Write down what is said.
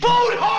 Food hall!